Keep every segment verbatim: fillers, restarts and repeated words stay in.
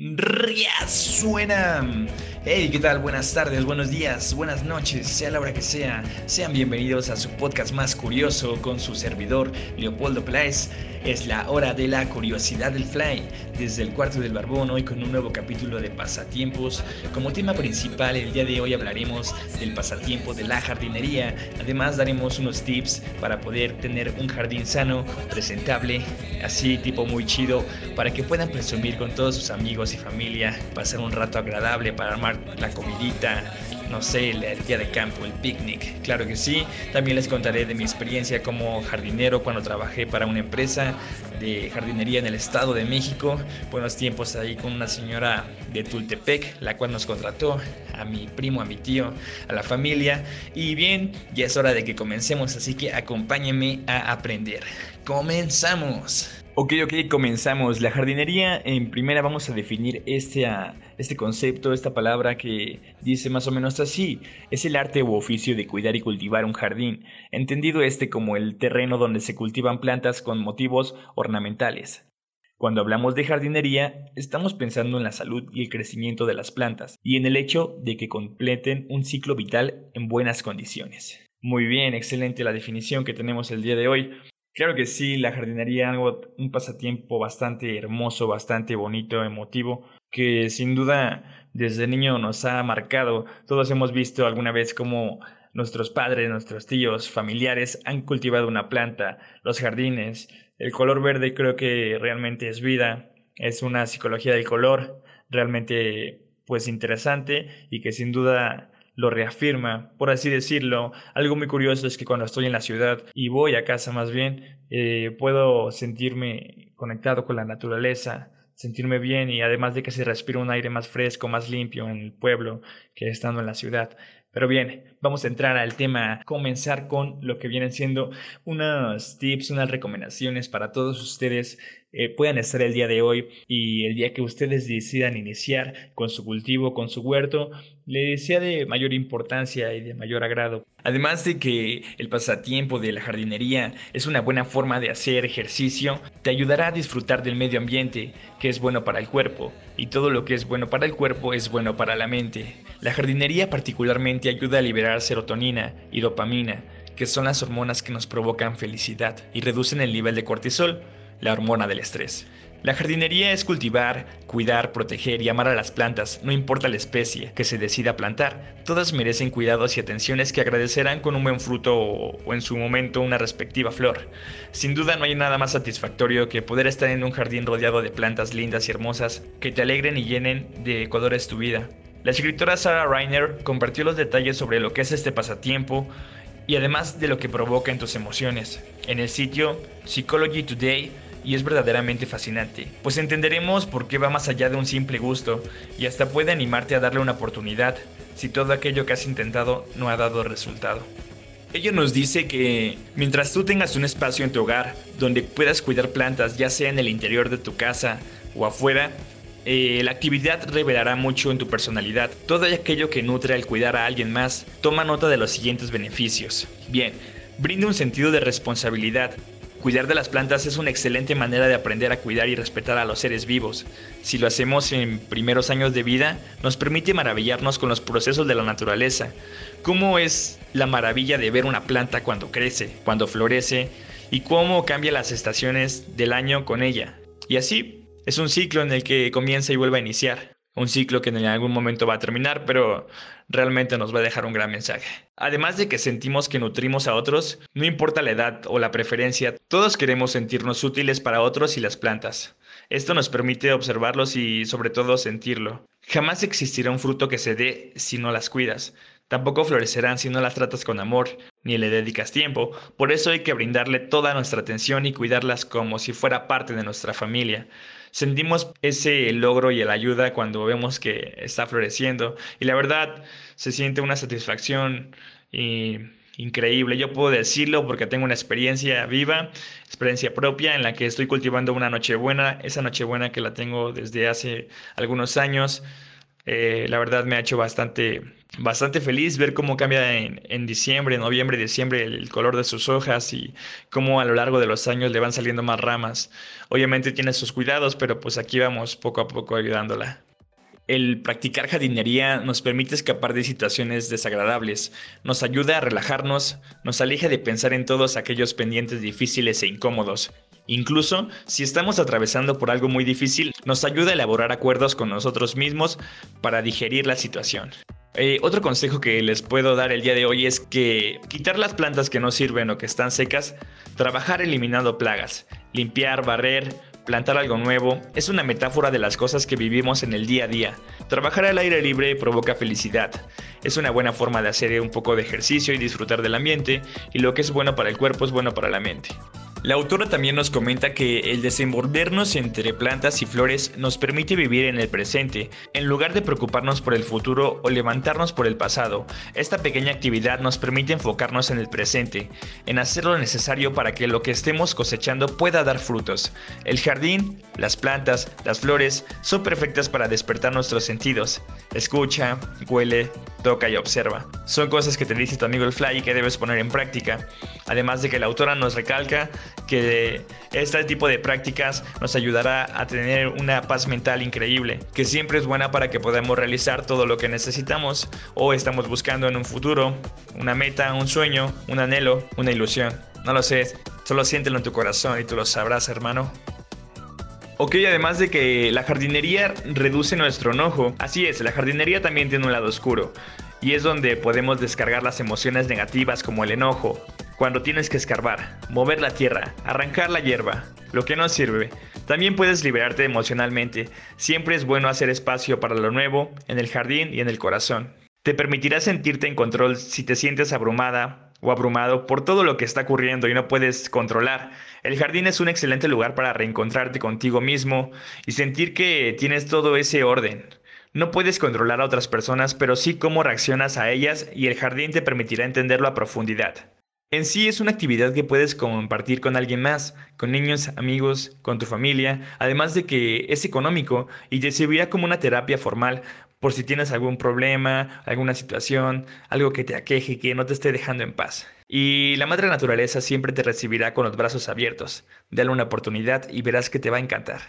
Ya suena. Hey, ¿qué tal? Buenas tardes, buenos días, buenas noches, sea la hora que sea. Sean bienvenidos a su podcast más curioso con su servidor Leopoldo Peláez. Es la hora de la curiosidad del Fly, desde el cuarto del barbón, hoy con un nuevo capítulo de pasatiempos. Como tema principal, el día de hoy hablaremos del pasatiempo de la jardinería. Además, daremos unos tips para poder tener un jardín sano, presentable, así tipo muy chido, para que puedan presumir con todos sus amigos y familia, pasar un rato agradable para armar la comidita, no sé, el día de campo, el picnic. Claro que sí, también les contaré de mi experiencia como jardinero cuando trabajé para una empresa de jardinería en el Estado de México. Buenos tiempos ahí con una señora de Tultepec, la cual nos contrató a mi primo, a mi tío, a la familia. Y bien, ya es hora de que comencemos, así que acompáñenme a aprender. ¡Comenzamos! Ok, ok, comenzamos. La jardinería, en primera vamos a definir este, a, este concepto, esta palabra que dice más o menos así. Es el arte u oficio de cuidar y cultivar un jardín, entendido este como el terreno donde se cultivan plantas con motivos ornamentales. Cuando hablamos de jardinería, estamos pensando en la salud y el crecimiento de las plantas, y en el hecho de que completen un ciclo vital en buenas condiciones. Muy bien, excelente la definición que tenemos el día de hoy. Claro que sí, la jardinería es un pasatiempo bastante hermoso, bastante bonito, emotivo, que sin duda desde niño nos ha marcado. Todos hemos visto alguna vez cómo nuestros padres, nuestros tíos, familiares han cultivado una planta, los jardines. El color verde creo que realmente es vida, es una psicología del color realmente pues interesante y que sin duda lo reafirma, por así decirlo. Algo muy curioso es que cuando estoy en la ciudad y voy a casa más bien, eh, puedo sentirme conectado con la naturaleza, sentirme bien, y además de que se respira un aire más fresco, más limpio en el pueblo que estando en la ciudad. Pero bien, vamos a entrar al tema, comenzar con lo que vienen siendo unos tips, unas recomendaciones para todos ustedes. Eh, puedan estar el día de hoy y el día que ustedes decidan iniciar con su cultivo, con su huerto, le sea de mayor importancia y de mayor agrado. Además de que el pasatiempo de la jardinería es una buena forma de hacer ejercicio, te ayudará a disfrutar del medio ambiente, que es bueno para el cuerpo, y todo lo que es bueno para el cuerpo es bueno para la mente. La jardinería particularmente ayuda a liberar serotonina y dopamina, que son las hormonas que nos provocan felicidad y reducen el nivel de cortisol, la hormona del estrés. La jardinería es cultivar, cuidar, proteger y amar a las plantas, no importa la especie que se decida plantar. Todas merecen cuidados y atenciones que agradecerán con un buen fruto o en su momento una respectiva flor. Sin duda no hay nada más satisfactorio que poder estar en un jardín rodeado de plantas lindas y hermosas que te alegren y llenen de colores tu vida. La escritora Sarah Reiner compartió los detalles sobre lo que es este pasatiempo y además de lo que provoca en tus emociones en el sitio Psychology Today, y es verdaderamente fascinante, pues entenderemos por qué va más allá de un simple gusto y hasta puede animarte a darle una oportunidad si todo aquello que has intentado no ha dado resultado. Ello nos dice que mientras tú tengas un espacio en tu hogar donde puedas cuidar plantas, ya sea en el interior de tu casa o afuera, Eh, la actividad revelará mucho en tu personalidad. Todo aquello que nutre al cuidar a alguien más, toma nota de los siguientes beneficios. Bien, brinda un sentido de responsabilidad. Cuidar de las plantas es una excelente manera de aprender a cuidar y respetar a los seres vivos. Si lo hacemos en primeros años de vida, nos permite maravillarnos con los procesos de la naturaleza. ¿Cómo es la maravilla de ver una planta cuando crece, cuando florece, y cómo cambia las estaciones del año con ella? Y así, es un ciclo en el que comienza y vuelve a iniciar. Un ciclo que en algún momento va a terminar, pero realmente nos va a dejar un gran mensaje. Además de que sentimos que nutrimos a otros, no importa la edad o la preferencia, todos queremos sentirnos útiles para otros y las plantas. Esto nos permite observarlos y sobre todo sentirlo. Jamás existirá un fruto que se dé si no las cuidas. Tampoco florecerán si no las tratas con amor, ni le dedicas tiempo. Por eso hay que brindarle toda nuestra atención y cuidarlas como si fuera parte de nuestra familia. Sentimos ese logro y la ayuda cuando vemos que está floreciendo y la verdad se siente una satisfacción y increíble. Yo puedo decirlo porque tengo una experiencia viva, experiencia propia en la que estoy cultivando una nochebuena, esa nochebuena que la tengo desde hace algunos años. Eh, la verdad me ha hecho bastante, bastante feliz ver cómo cambia en, en diciembre, noviembre, diciembre el, el color de sus hojas y cómo a lo largo de los años le van saliendo más ramas. Obviamente tiene sus cuidados, pero pues aquí vamos poco a poco ayudándola. El practicar jardinería nos permite escapar de situaciones desagradables, nos ayuda a relajarnos, nos aleja de pensar en todos aquellos pendientes difíciles e incómodos. Incluso, si estamos atravesando por algo muy difícil, nos ayuda a elaborar acuerdos con nosotros mismos para digerir la situación. Eh, otro consejo que les puedo dar el día de hoy es que quitar las plantas que no sirven o que están secas, trabajar eliminando plagas, limpiar, barrer, plantar algo nuevo es una metáfora de las cosas que vivimos en el día a día. Trabajar al aire libre provoca felicidad. Es una buena forma de hacer un poco de ejercicio y disfrutar del ambiente, y lo que es bueno para el cuerpo es bueno para la mente. La autora también nos comenta que el desenvolvernos entre plantas y flores nos permite vivir en el presente, en lugar de preocuparnos por el futuro o levantarnos por el pasado. Esta pequeña actividad nos permite enfocarnos en el presente, en hacer lo necesario para que lo que estemos cosechando pueda dar frutos. El jardín El jardín, las plantas, las flores son perfectas para despertar nuestros sentidos. Escucha, huele, toca y observa. Son cosas que te dice tu amigo el Fly y que debes poner en práctica. Además de que la autora nos recalca que este tipo de prácticas nos ayudará a tener una paz mental increíble, que siempre es buena para que podamos realizar todo lo que necesitamos o estamos buscando en un futuro, una meta, un sueño, un anhelo, una ilusión. No lo sé, solo siéntelo en tu corazón y tú lo sabrás, hermano. Ok, además de que la jardinería reduce nuestro enojo. Así es, la jardinería también tiene un lado oscuro. Y es donde podemos descargar las emociones negativas como el enojo. Cuando tienes que escarbar, mover la tierra, arrancar la hierba, lo que no sirve. También puedes liberarte emocionalmente. Siempre es bueno hacer espacio para lo nuevo, en el jardín y en el corazón. Te permitirá sentirte en control si te sientes abrumada o abrumado por todo lo que está ocurriendo y no puedes controlar. El jardín es un excelente lugar para reencontrarte contigo mismo y sentir que tienes todo ese orden. No puedes controlar a otras personas, pero sí cómo reaccionas a ellas, y el jardín te permitirá entenderlo a profundidad. En sí es una actividad que puedes compartir con alguien más, con niños, amigos, con tu familia, además de que es económico y te servirá como una terapia formal por si tienes algún problema, alguna situación, algo que te aqueje y que no te esté dejando en paz. Y la madre naturaleza siempre te recibirá con los brazos abiertos. Dale una oportunidad y verás que te va a encantar.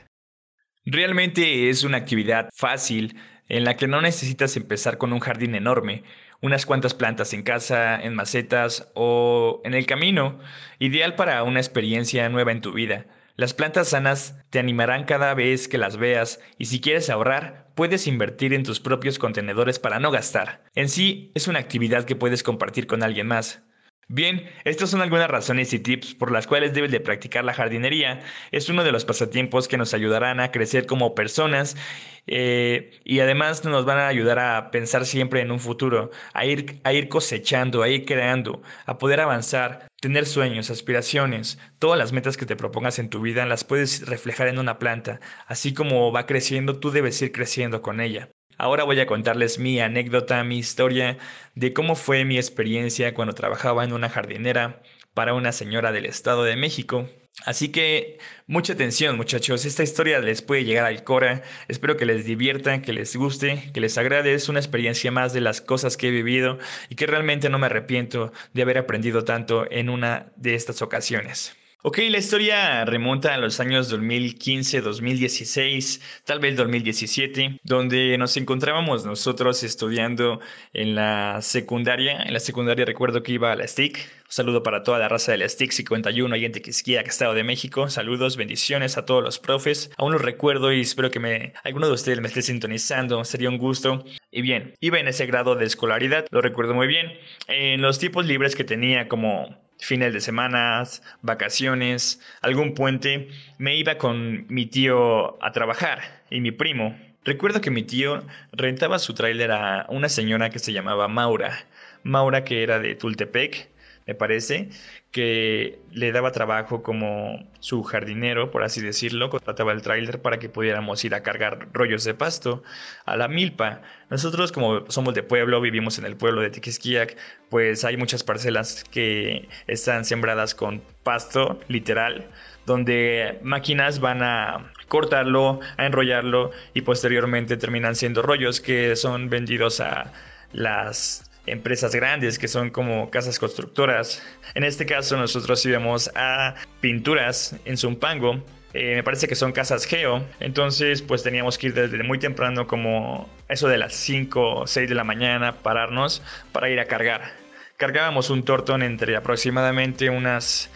Realmente es una actividad fácil en la que no necesitas empezar con un jardín enorme, unas cuantas plantas en casa, en macetas o en el camino, ideal para una experiencia nueva en tu vida. Las plantas sanas te animarán cada vez que las veas, y si quieres ahorrar, puedes invertir en tus propios contenedores para no gastar. En sí, es una actividad que puedes compartir con alguien más. Bien, estas son algunas razones y tips por las cuales debes de practicar la jardinería. Es uno de los pasatiempos que nos ayudarán a crecer como personas eh, y además nos van a ayudar a pensar siempre en un futuro, a ir, a ir cosechando, a ir creando, a poder avanzar, tener sueños, aspiraciones. Todas las metas que te propongas en tu vida las puedes reflejar en una planta. Así como va creciendo, tú debes ir creciendo con ella. Ahora voy a contarles mi anécdota, mi historia de cómo fue mi experiencia cuando trabajaba en una jardinera para una señora del Estado de México. Así que mucha atención, muchachos, esta historia les puede llegar al cora. Espero que les divierta, que les guste, que les agrade. Es una experiencia más de las cosas que he vivido y que realmente no me arrepiento de haber aprendido tanto en una de estas ocasiones. Ok, la historia remonta a los años dos mil quince, dos mil dieciséis, tal vez dos mil diecisiete, donde nos encontrábamos nosotros estudiando en la secundaria. En la secundaria recuerdo que iba a la S T I C. Un saludo para toda la raza de la S T I C cincuenta y uno ahí en Tequixquiac, Estado de México. Saludos, bendiciones a todos los profes. Aún los recuerdo y espero que me, alguno de ustedes me esté sintonizando. Sería un gusto. Y bien, iba en ese grado de escolaridad, lo recuerdo muy bien. En los tiempos libres que tenía, como fines de semanas, vacaciones, algún puente, me iba con mi tío a trabajar y mi primo. Recuerdo que mi tío rentaba su tráiler a una señora que se llamaba Maura. Maura, que era de Tultepec, me parece, que le daba trabajo como su jardinero, por así decirlo. Contrataba el tráiler para que pudiéramos ir a cargar rollos de pasto a la milpa. Nosotros, como somos de pueblo, vivimos en el pueblo de Tequixquiac, pues hay muchas parcelas que están sembradas con pasto, literal, donde máquinas van a cortarlo, a enrollarlo y posteriormente terminan siendo rollos que son vendidos a las empresas grandes que son como casas constructoras. En este caso nosotros íbamos a Pinturas en Zumpango, eh, me parece que son casas Geo, entonces pues teníamos que ir desde muy temprano, como eso de las cinco o seis de la mañana, pararnos para ir a cargar. Cargábamos un tortón entre aproximadamente unas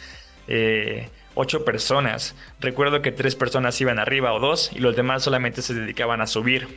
eh, ocho personas. Recuerdo que tres personas iban arriba o dos y los demás solamente se dedicaban a subir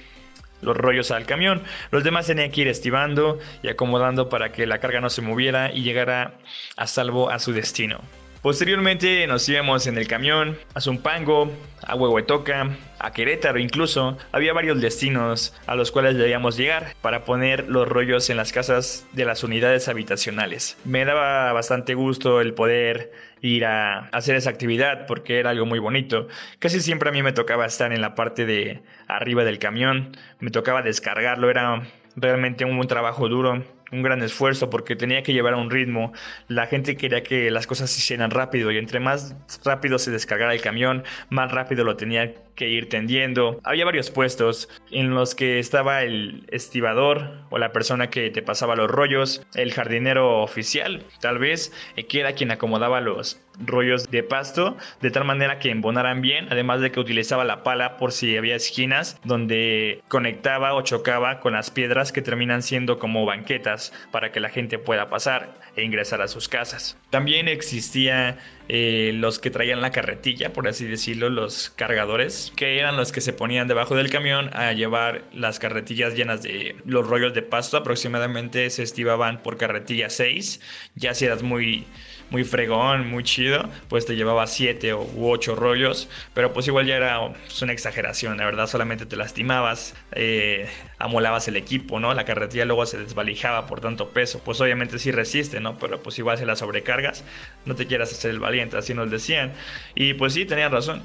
los rollos al camión. Los demás tenían que ir estibando y acomodando para que la carga no se moviera y llegara a salvo a su destino. Posteriormente nos íbamos en el camión a Zumpango, a Huehuetoca, a Querétaro incluso. Había varios destinos a los cuales debíamos llegar para poner los rollos en las casas de las unidades habitacionales. Me daba bastante gusto el poder ir a hacer esa actividad porque era algo muy bonito. Casi siempre a mí me tocaba estar en la parte de arriba del camión. Me tocaba descargarlo, era realmente un, un trabajo duro, un gran esfuerzo porque tenía que llevar a un ritmo. La gente quería que las cosas se hicieran rápido y entre más rápido se descargara el camión, más rápido lo tenía que ir tendiendo. Había varios puestos en los que estaba el estibador o la persona que te pasaba los rollos, el jardinero oficial tal vez, que era quien acomodaba los rollos de pasto de tal manera que embonaran bien, además de que utilizaba la pala por si había esquinas donde conectaba o chocaba con las piedras que terminan siendo como banquetas para que la gente pueda pasar e ingresar a sus casas. También existía eh, los que traían la carretilla, por así decirlo, los cargadores, que eran los que se ponían debajo del camión a llevar las carretillas llenas de los rollos de pasto. Aproximadamente se estibaban por carretilla seis, ya si eras muy muy fregón, muy chido, pues te llevaba siete u ocho rollos, pero pues igual ya era pues una exageración, la verdad. Solamente te lastimabas, eh, amolabas el equipo, ¿no? La carretilla luego se desvalijaba por tanto peso, pues obviamente sí resiste, ¿no? Pero pues igual se la sobrecargas, no te quieras hacer el valiente, así nos decían, y pues sí, tenían razón.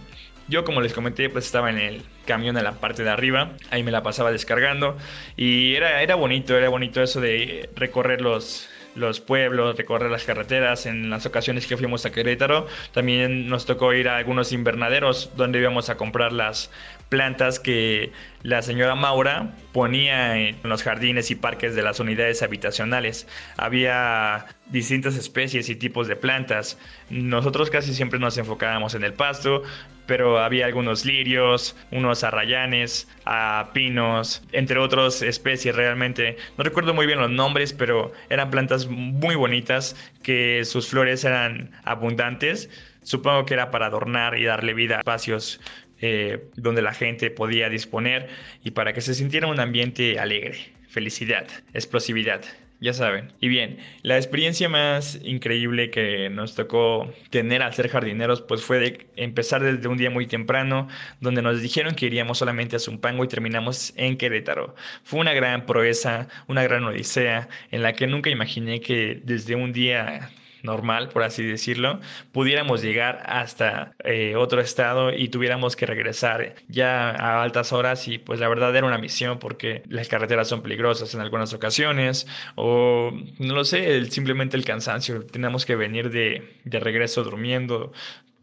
Yo, como les comenté, pues estaba en el camión en la parte de arriba, ahí me la pasaba descargando y era, era bonito, era bonito eso de recorrer los... los pueblos, recorrer las carreteras. En las ocasiones que fuimos a Querétaro también nos tocó ir a algunos invernaderos donde íbamos a comprar las plantas que la señora Maura ponía en los jardines y parques de las unidades habitacionales. Había distintas especies y tipos de plantas. Nosotros casi siempre nos enfocábamos en el pasto, pero había algunos lirios, unos arrayanes, a pinos, entre otras especies realmente. No recuerdo muy bien los nombres, pero eran plantas muy bonitas que sus flores eran abundantes. Supongo que era para adornar y darle vida a espacios Eh, donde la gente podía disponer y para que se sintiera un ambiente alegre, felicidad, explosividad, ya saben. Y bien, la experiencia más increíble que nos tocó tener al ser jardineros pues fue de empezar desde un día muy temprano, donde nos dijeron que iríamos solamente a Zumpango y terminamos en Querétaro. Fue una gran proeza, una gran odisea en la que nunca imaginé que desde un día normal, por así decirlo, pudiéramos llegar hasta eh, otro estado y tuviéramos que regresar ya a altas horas. Y pues la verdad era una misión porque las carreteras son peligrosas en algunas ocasiones, o no lo sé, el, simplemente el cansancio. Teníamos que venir de, de regreso durmiendo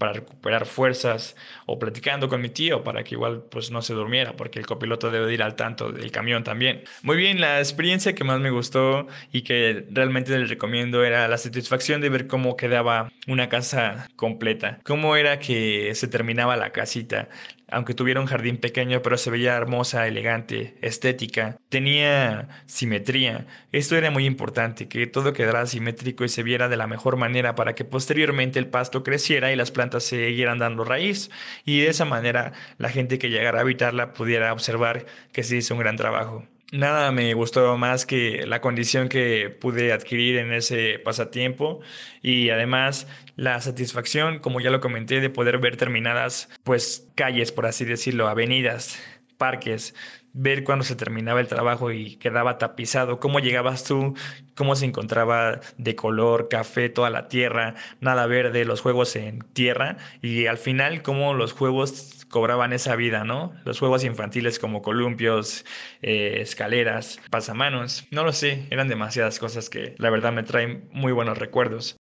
para recuperar fuerzas, o platicando con mi tío para que igual pues no se durmiera, porque el copiloto debe ir al tanto del camión también. Muy bien, la experiencia que más me gustó y que realmente les recomiendo era la satisfacción de ver cómo quedaba una casa completa, cómo era que se terminaba la casita. Aunque tuviera un jardín pequeño, pero se veía hermosa, elegante, estética. Tenía simetría. Esto era muy importante, que todo quedara simétrico y se viera de la mejor manera para que posteriormente el pasto creciera y las plantas siguieran dando raíz. Y de esa manera la gente que llegara a habitarla pudiera observar que se hizo un gran trabajo. Nada me gustó más que la condición que pude adquirir en ese pasatiempo y además la satisfacción, como ya lo comenté, de poder ver terminadas pues calles, por así decirlo, avenidas, parques, ver cuándo se terminaba el trabajo y quedaba tapizado, cómo llegabas tú, cómo se encontraba de color, café, toda la tierra, nada verde, los juegos en tierra, y al final cómo los juegos cobraban esa vida, ¿no? Los juegos infantiles como columpios, eh, escaleras, pasamanos, no lo sé, eran demasiadas cosas que la verdad me traen muy buenos recuerdos.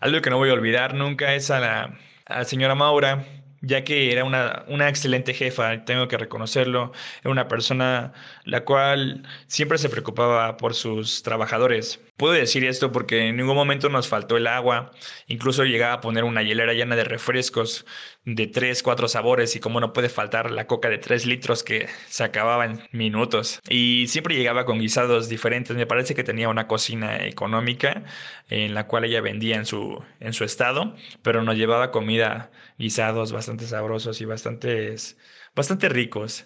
Algo que no voy a olvidar nunca es a la, a la señora Maura, ya que era una, una excelente jefa, tengo que reconocerlo. Era una persona la cual siempre se preocupaba por sus trabajadores. Puedo decir esto porque en ningún momento nos faltó el agua. Incluso llegaba a poner una hielera llena de refrescos de tres, cuatro sabores, y como no puede faltar la coca de tres litros que se acababa en minutos. Y siempre llegaba con guisados diferentes. Me parece que tenía una cocina económica en la cual ella vendía en su, en su estado, pero nos llevaba comida, guisados bastante bastante sabrosos y bastantes, bastante ricos.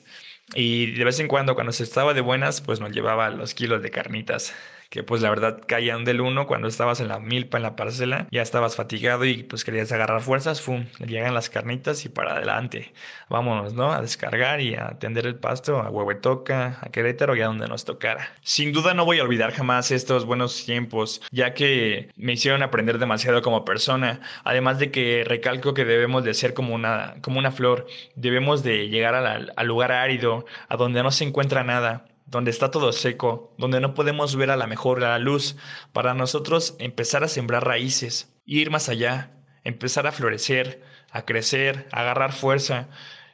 Y de vez en cuando, cuando se estaba de buenas, pues nos llevaba los kilos de carnitas, que pues la verdad caían del uno cuando estabas en la milpa, en la parcela, ya estabas fatigado y pues querías agarrar fuerzas, ¡fum!, llegan las carnitas y para adelante. Vámonos, ¿no?, a descargar y a tender el pasto a Huehuetoca, a Querétaro y a donde nos tocara. Sin duda no voy a olvidar jamás estos buenos tiempos, ya que me hicieron aprender demasiado como persona, además de que recalco que debemos de ser como una, como una flor, debemos de llegar al lugar árido, a donde no se encuentra nada, donde está todo seco, donde no podemos ver a la mejor la luz, para nosotros empezar a sembrar raíces, ir más allá, empezar a florecer, a crecer, a agarrar fuerza,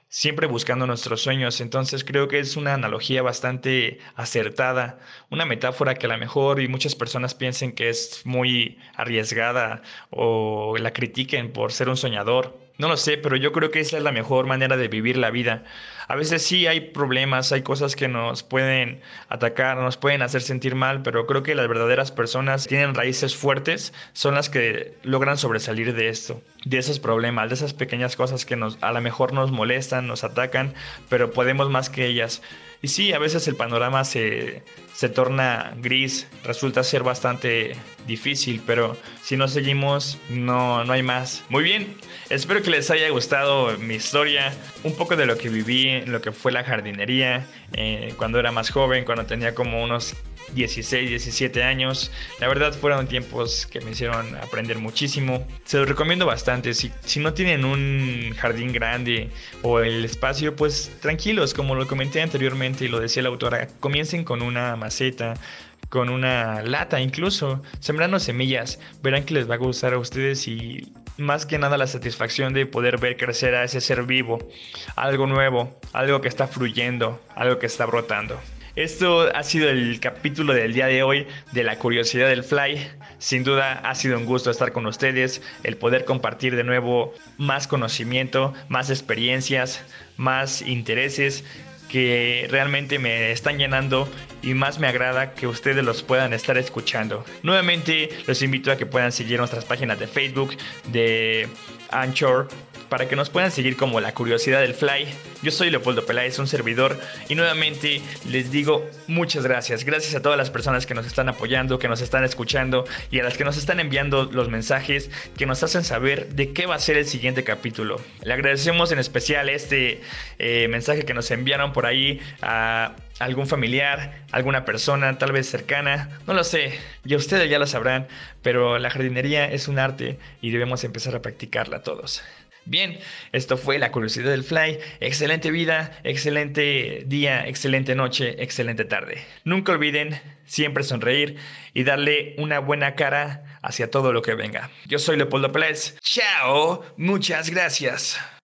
siempre buscando nuestros sueños. Entonces creo que es una analogía bastante acertada, una metáfora que a lo mejor y muchas personas piensen que es muy arriesgada o la critiquen por ser un soñador. No lo sé, pero yo creo que esa es la mejor manera de vivir la vida. A veces sí hay problemas, hay cosas que nos pueden atacar, nos pueden hacer sentir mal, pero creo que las verdaderas personas que tienen raíces fuertes son las que logran sobresalir de esto, de esos problemas, de esas pequeñas cosas que nos, a lo mejor nos molestan, nos atacan, pero podemos más que ellas. Y sí, a veces el panorama se, se torna gris, resulta ser bastante difícil, pero si no seguimos, no, no hay más. Muy bien, espero que les haya gustado mi historia, un poco de lo que viví, lo que fue la jardinería, eh, cuando era más joven, cuando tenía como unos dieciséis, diecisiete años. La verdad fueron tiempos que me hicieron aprender muchísimo. Se los recomiendo bastante. Si, si no tienen un jardín grande o el espacio, pues tranquilos, como lo comenté anteriormente y lo decía la autora, comiencen con una maceta, con una lata incluso, sembrando semillas. Verán que les va a gustar a ustedes y más que nada la satisfacción de poder ver crecer a ese ser vivo, algo nuevo, algo que está fluyendo, algo que está brotando. Esto ha sido el capítulo del día de hoy de La Curiosidad del Fly. Sin duda ha sido un gusto estar con ustedes, el poder compartir de nuevo más conocimiento, más experiencias, más intereses que realmente me están llenando y más me agrada que ustedes los puedan estar escuchando. Nuevamente los invito a que puedan seguir nuestras páginas de Facebook, de Anchor, para que nos puedan seguir como La Curiosidad del Fly. Yo soy Leopoldo Peláez, un servidor, y nuevamente les digo muchas gracias. Gracias a todas las personas que nos están apoyando, que nos están escuchando y a las que nos están enviando los mensajes que nos hacen saber de qué va a ser el siguiente capítulo. Le agradecemos en especial este eh, mensaje que nos enviaron por ahí a algún familiar, alguna persona tal vez cercana, no lo sé, y ustedes ya lo sabrán, pero la jardinería es un arte y debemos empezar a practicarla todos. Bien, esto fue La Curiosidad del Fly. Excelente vida, excelente día, excelente noche, excelente tarde. Nunca olviden siempre sonreír y darle una buena cara hacia todo lo que venga. Yo soy Leopoldo Peláez. Chao, muchas gracias.